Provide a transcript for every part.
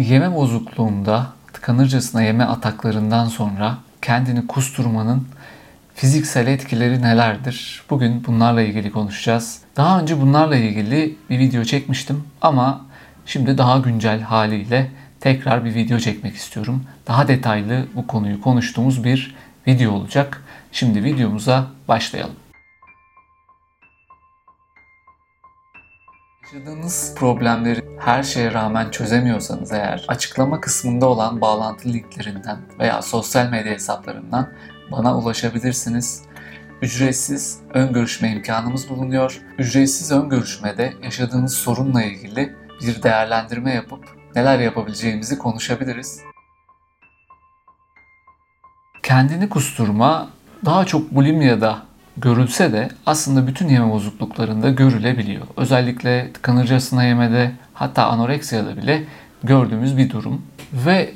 Yeme bozukluğunda tıkanırcasına yeme ataklarından sonra kendini kusturmanın fiziksel etkileri nelerdir? Bugün bunlarla ilgili konuşacağız. Daha önce bunlarla ilgili bir video çekmiştim ama şimdi daha güncel haliyle tekrar bir video çekmek istiyorum. Daha detaylı bu konuyu konuştuğumuz bir video olacak. Şimdi videomuza başlayalım. Yaşadığınız problemleri her şeye rağmen çözemiyorsanız eğer, açıklama kısmında olan bağlantı linklerinden veya sosyal medya hesaplarından bana ulaşabilirsiniz. Ücretsiz ön görüşme imkanımız bulunuyor. Ücretsiz ön görüşmede yaşadığınız sorunla ilgili bir değerlendirme yapıp neler yapabileceğimizi konuşabiliriz. Kendini kusturma daha çok bulimiyada görülse de aslında bütün yeme bozukluklarında görülebiliyor. Özellikle tıkanırcasına yemede, hatta anoreksiyada bile gördüğümüz bir durum. Ve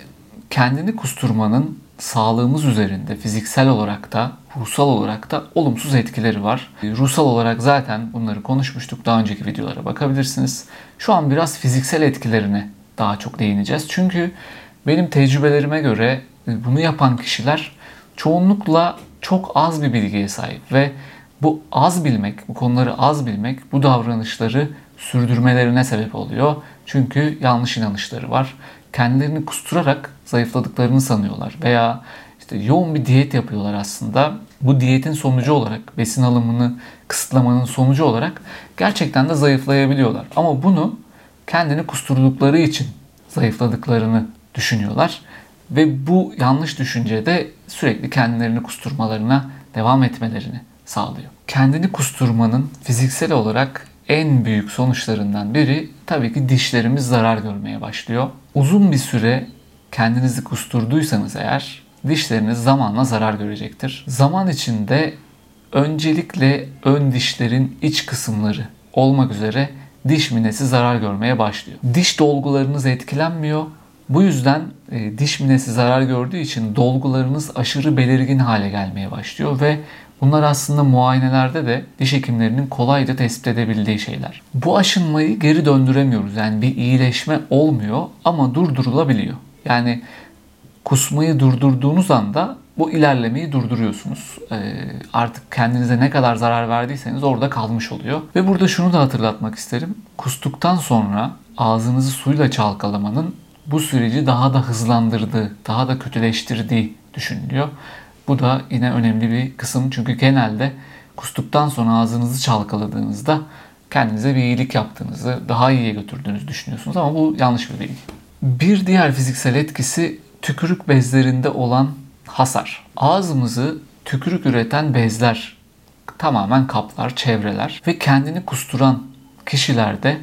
kendini kusturmanın sağlığımız üzerinde fiziksel olarak da ruhsal olarak da olumsuz etkileri var. Ruhsal olarak zaten bunları konuşmuştuk. Daha önceki videolara bakabilirsiniz. Şu an biraz fiziksel etkilerine daha çok değineceğiz. Çünkü benim tecrübelerime göre bunu yapan kişiler çoğunlukla çok az bir bilgiye sahip ve bu konuları az bilmek bu davranışları sürdürmelerine sebep oluyor. Çünkü yanlış inanışları var. Kendilerini kusturarak zayıfladıklarını sanıyorlar veya işte yoğun bir diyet yapıyorlar aslında. Bu diyetin sonucu olarak, besin alımını kısıtlamanın sonucu olarak gerçekten de zayıflayabiliyorlar. Ama bunu kendini kusturdukları için zayıfladıklarını düşünüyorlar. Ve bu yanlış düşünce de sürekli kendilerini kusturmalarına devam etmelerini sağlıyor. Kendini kusturmanın fiziksel olarak en büyük sonuçlarından biri tabii ki dişlerimiz zarar görmeye başlıyor. Uzun bir süre kendinizi kusturduysanız eğer dişleriniz zamanla zarar görecektir. Zaman içinde öncelikle ön dişlerin iç kısımları olmak üzere diş minesi zarar görmeye başlıyor. Diş dolgularınız etkilenmiyor. Bu yüzden diş minesi zarar gördüğü için dolgularınız aşırı belirgin hale gelmeye başlıyor ve bunlar aslında muayenelerde de diş hekimlerinin kolayca tespit edebildiği şeyler. Bu aşınmayı geri döndüremiyoruz. Yani bir iyileşme olmuyor ama durdurulabiliyor. Yani kusmayı durdurduğunuz anda bu ilerlemeyi durduruyorsunuz. Artık kendinize ne kadar zarar verdiyseniz orada kalmış oluyor. Ve burada şunu da hatırlatmak isterim. Kustuktan sonra ağzınızı suyla çalkalamanın bu süreci daha da hızlandırdığı, daha da kötüleştirdiği düşünülüyor. Bu da yine önemli bir kısım. Çünkü genelde kustuktan sonra ağzınızı çalkaladığınızda kendinize bir iyilik yaptığınızı, daha iyiye götürdüğünüzü düşünüyorsunuz ama bu yanlış bir bilgi. Bir diğer fiziksel etkisi tükürük bezlerinde olan hasar. Ağzımızı tükürük üreten bezler tamamen kaplar, çevreler ve kendini kusturan kişilerde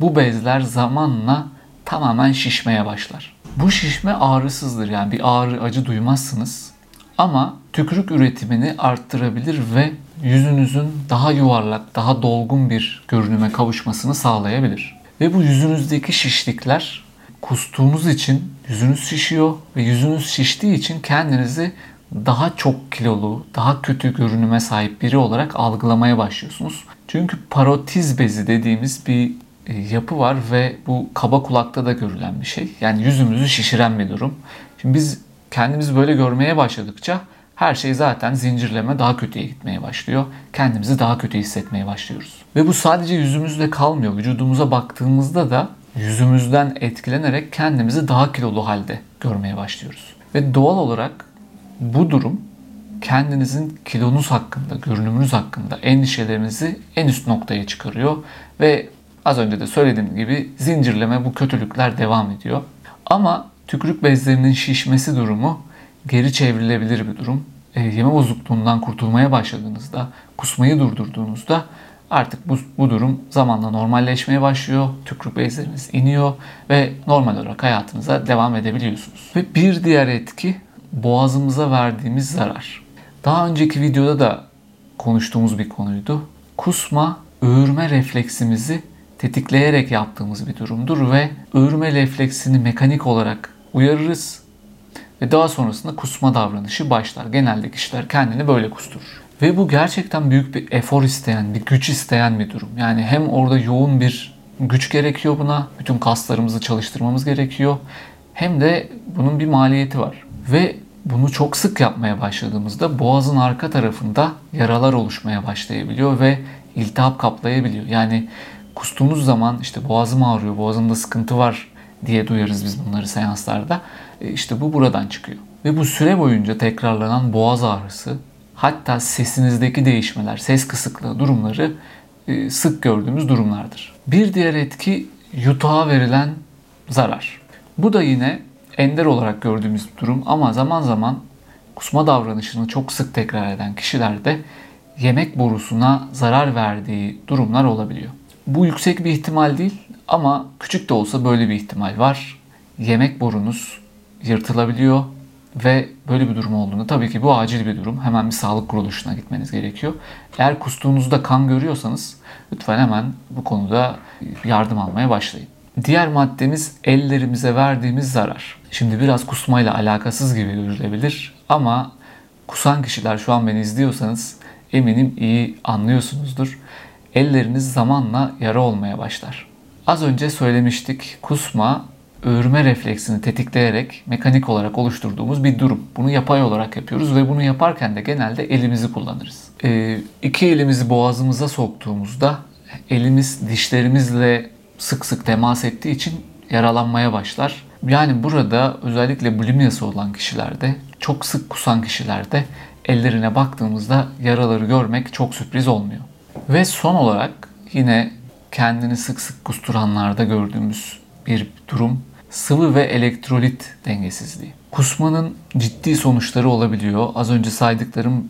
bu bezler zamanla tamamen şişmeye başlar. Bu şişme ağrısızdır, yani bir ağrı, acı duymazsınız. Ama tükürük üretimini arttırabilir ve yüzünüzün daha yuvarlak, daha dolgun bir görünüme kavuşmasını sağlayabilir. Ve bu yüzünüzdeki şişlikler, kustuğunuz için yüzünüz şişiyor ve yüzünüz şiştiği için kendinizi daha çok kilolu, daha kötü görünüme sahip biri olarak algılamaya başlıyorsunuz. Çünkü parotiz bezi dediğimiz bir yapı var ve bu kaba kulakta da görülen bir şey. Yani yüzümüzü şişiren bir durum. Şimdi biz kendimizi böyle görmeye başladıkça her şey zaten zincirleme daha kötüye gitmeye başlıyor. Kendimizi daha kötü hissetmeye başlıyoruz. Ve bu sadece yüzümüzde kalmıyor. Vücudumuza baktığımızda da yüzümüzden etkilenerek kendimizi daha kilolu halde görmeye başlıyoruz. Ve doğal olarak bu durum kendinizin kilonuz hakkında, görünümünüz hakkında endişelerinizi en üst noktaya çıkarıyor ve az önce de söylediğim gibi zincirleme, bu kötülükler devam ediyor. Ama tükürük bezlerinin şişmesi durumu geri çevrilebilir bir durum. Yeme bozukluğundan kurtulmaya başladığınızda, kusmayı durdurduğunuzda artık bu durum zamanla normalleşmeye başlıyor. Tükürük bezleriniz iniyor ve normal olarak hayatınıza devam edebiliyorsunuz. Ve bir diğer etki boğazımıza verdiğimiz zarar. Daha önceki videoda da konuştuğumuz bir konuydu. Kusma, öğürme refleksimizi tetikleyerek yaptığımız bir durumdur ve öğürme refleksini mekanik olarak uyarırız ve daha sonrasında kusma davranışı başlar. Genelde kişiler kendini böyle kusturur. Ve bu gerçekten büyük bir efor isteyen, bir güç isteyen bir durum. Yani hem orada yoğun bir güç gerekiyor buna. Bütün kaslarımızı çalıştırmamız gerekiyor. Hem de bunun bir maliyeti var. Ve bunu çok sık yapmaya başladığımızda boğazın arka tarafında yaralar oluşmaya başlayabiliyor ve iltihap kaplayabiliyor. Yani kustuğumuz zaman işte boğazım ağrıyor, boğazımda sıkıntı var diye duyarız biz bunları seanslarda. İşte bu buradan çıkıyor. Ve bu süre boyunca tekrarlanan boğaz ağrısı, hatta sesinizdeki değişmeler, ses kısıklığı durumları sık gördüğümüz durumlardır. Bir diğer etki yutağa verilen zarar. Bu da yine ender olarak gördüğümüz bir durum ama zaman zaman kusma davranışını çok sık tekrar eden kişilerde yemek borusuna zarar verdiği durumlar olabiliyor. Bu yüksek bir ihtimal değil ama küçük de olsa böyle bir ihtimal var. Yemek borunuz yırtılabiliyor ve böyle bir durum olduğunda tabii ki bu acil bir durum. Hemen bir sağlık kuruluşuna gitmeniz gerekiyor. Eğer kustuğunuzda kan görüyorsanız lütfen hemen bu konuda yardım almaya başlayın. Diğer maddemiz ellerimize verdiğimiz zarar. Şimdi biraz kusmayla alakasız gibi görülebilir ama kusan kişiler şu an beni izliyorsanız eminim iyi anlıyorsunuzdur. Elleriniz zamanla yara olmaya başlar. Az önce söylemiştik, kusma öğürme refleksini tetikleyerek mekanik olarak oluşturduğumuz bir durum. Bunu yapay olarak yapıyoruz ve bunu yaparken de genelde elimizi kullanırız. İki elimizi boğazımıza soktuğumuzda elimiz dişlerimizle sık sık temas ettiği için yaralanmaya başlar. Yani burada özellikle bulimyası olan kişilerde, çok sık kusan kişilerde ellerine baktığımızda yaraları görmek çok sürpriz olmuyor. Ve son olarak yine kendini sık sık kusturanlarda gördüğümüz bir durum sıvı ve elektrolit dengesizliği. Kusmanın ciddi sonuçları olabiliyor. Az önce saydıklarım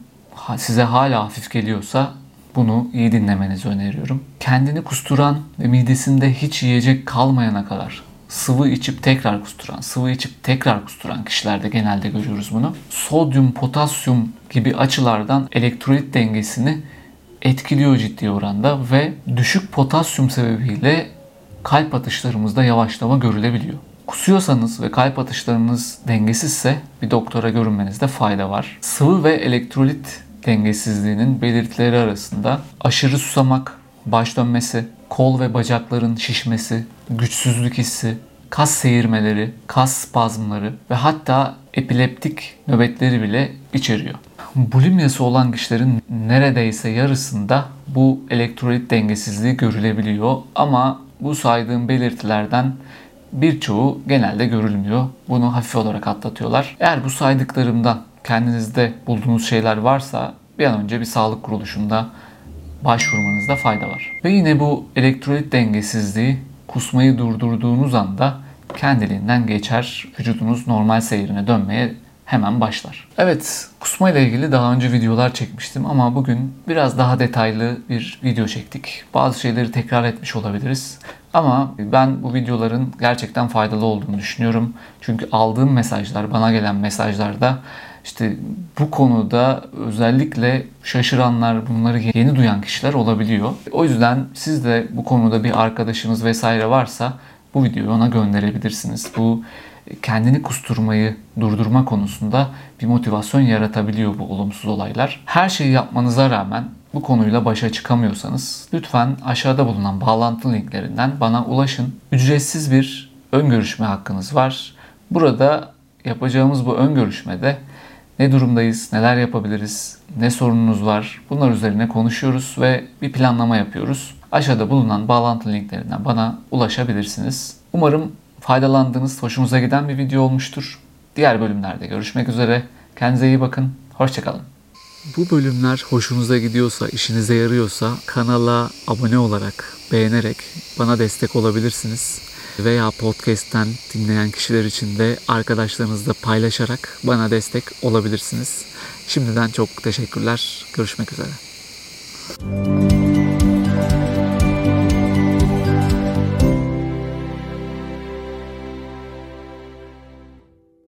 size hala hafif geliyorsa bunu iyi dinlemenizi öneriyorum. Kendini kusturan ve midesinde hiç yiyecek kalmayana kadar sıvı içip tekrar kusturan, kişilerde genelde görüyoruz bunu. Sodyum, potasyum gibi açılardan elektrolit dengesini etkiliyor ciddi oranda ve düşük potasyum sebebiyle kalp atışlarımızda yavaşlama görülebiliyor. Kusuyorsanız ve kalp atışlarınız dengesizse bir doktora görünmenizde fayda var. Sıvı ve elektrolit dengesizliğinin belirtileri arasında aşırı susamak, baş dönmesi, kol ve bacakların şişmesi, güçsüzlük hissi, kas seyirmeleri, kas spazmları ve hatta epileptik nöbetleri bile içeriyor. Bulimyası olan kişilerin neredeyse yarısında bu elektrolit dengesizliği görülebiliyor ama bu saydığım belirtilerden birçoğu genelde görülmüyor. Bunu hafif olarak atlatıyorlar. Eğer bu saydıklarımdan kendinizde bulduğunuz şeyler varsa bir an önce bir sağlık kuruluşunda başvurmanızda fayda var. Ve yine bu elektrolit dengesizliği kusmayı durdurduğunuz anda kendiliğinden geçer. Vücudunuz normal seyrine dönmeye hemen başlar. Evet, kusma ile ilgili daha önce videolar çekmiştim ama bugün biraz daha detaylı bir video çektik. Bazı şeyleri tekrar etmiş olabiliriz. Ama ben bu videoların gerçekten faydalı olduğunu düşünüyorum. Çünkü aldığım mesajlar, bana gelen mesajlarda işte bu konuda özellikle şaşıranlar, bunları yeni duyan kişiler olabiliyor. O yüzden siz de bu konuda bir arkadaşınız vesaire varsa bu videoyu ona gönderebilirsiniz. Bu kendini kusturmayı durdurma konusunda bir motivasyon yaratabiliyor bu olumsuz olaylar. Her şeyi yapmanıza rağmen bu konuyla başa çıkamıyorsanız lütfen aşağıda bulunan bağlantı linklerinden bana ulaşın. Ücretsiz bir ön görüşme hakkınız var. Burada yapacağımız bu ön görüşmede ne durumdayız, neler yapabiliriz, ne sorununuz var, bunlar üzerine konuşuyoruz ve bir planlama yapıyoruz. Aşağıda bulunan bağlantı linklerinden bana ulaşabilirsiniz. Umarım faydalandığınız, hoşunuza giden bir video olmuştur. Diğer bölümlerde görüşmek üzere. Kendinize iyi bakın. Hoşçakalın. Bu bölümler hoşunuza gidiyorsa, işinize yarıyorsa kanala abone olarak, beğenerek bana destek olabilirsiniz. Veya podcast'ten dinleyen kişiler için de arkadaşlarınızla paylaşarak bana destek olabilirsiniz. Şimdiden çok teşekkürler. Görüşmek üzere.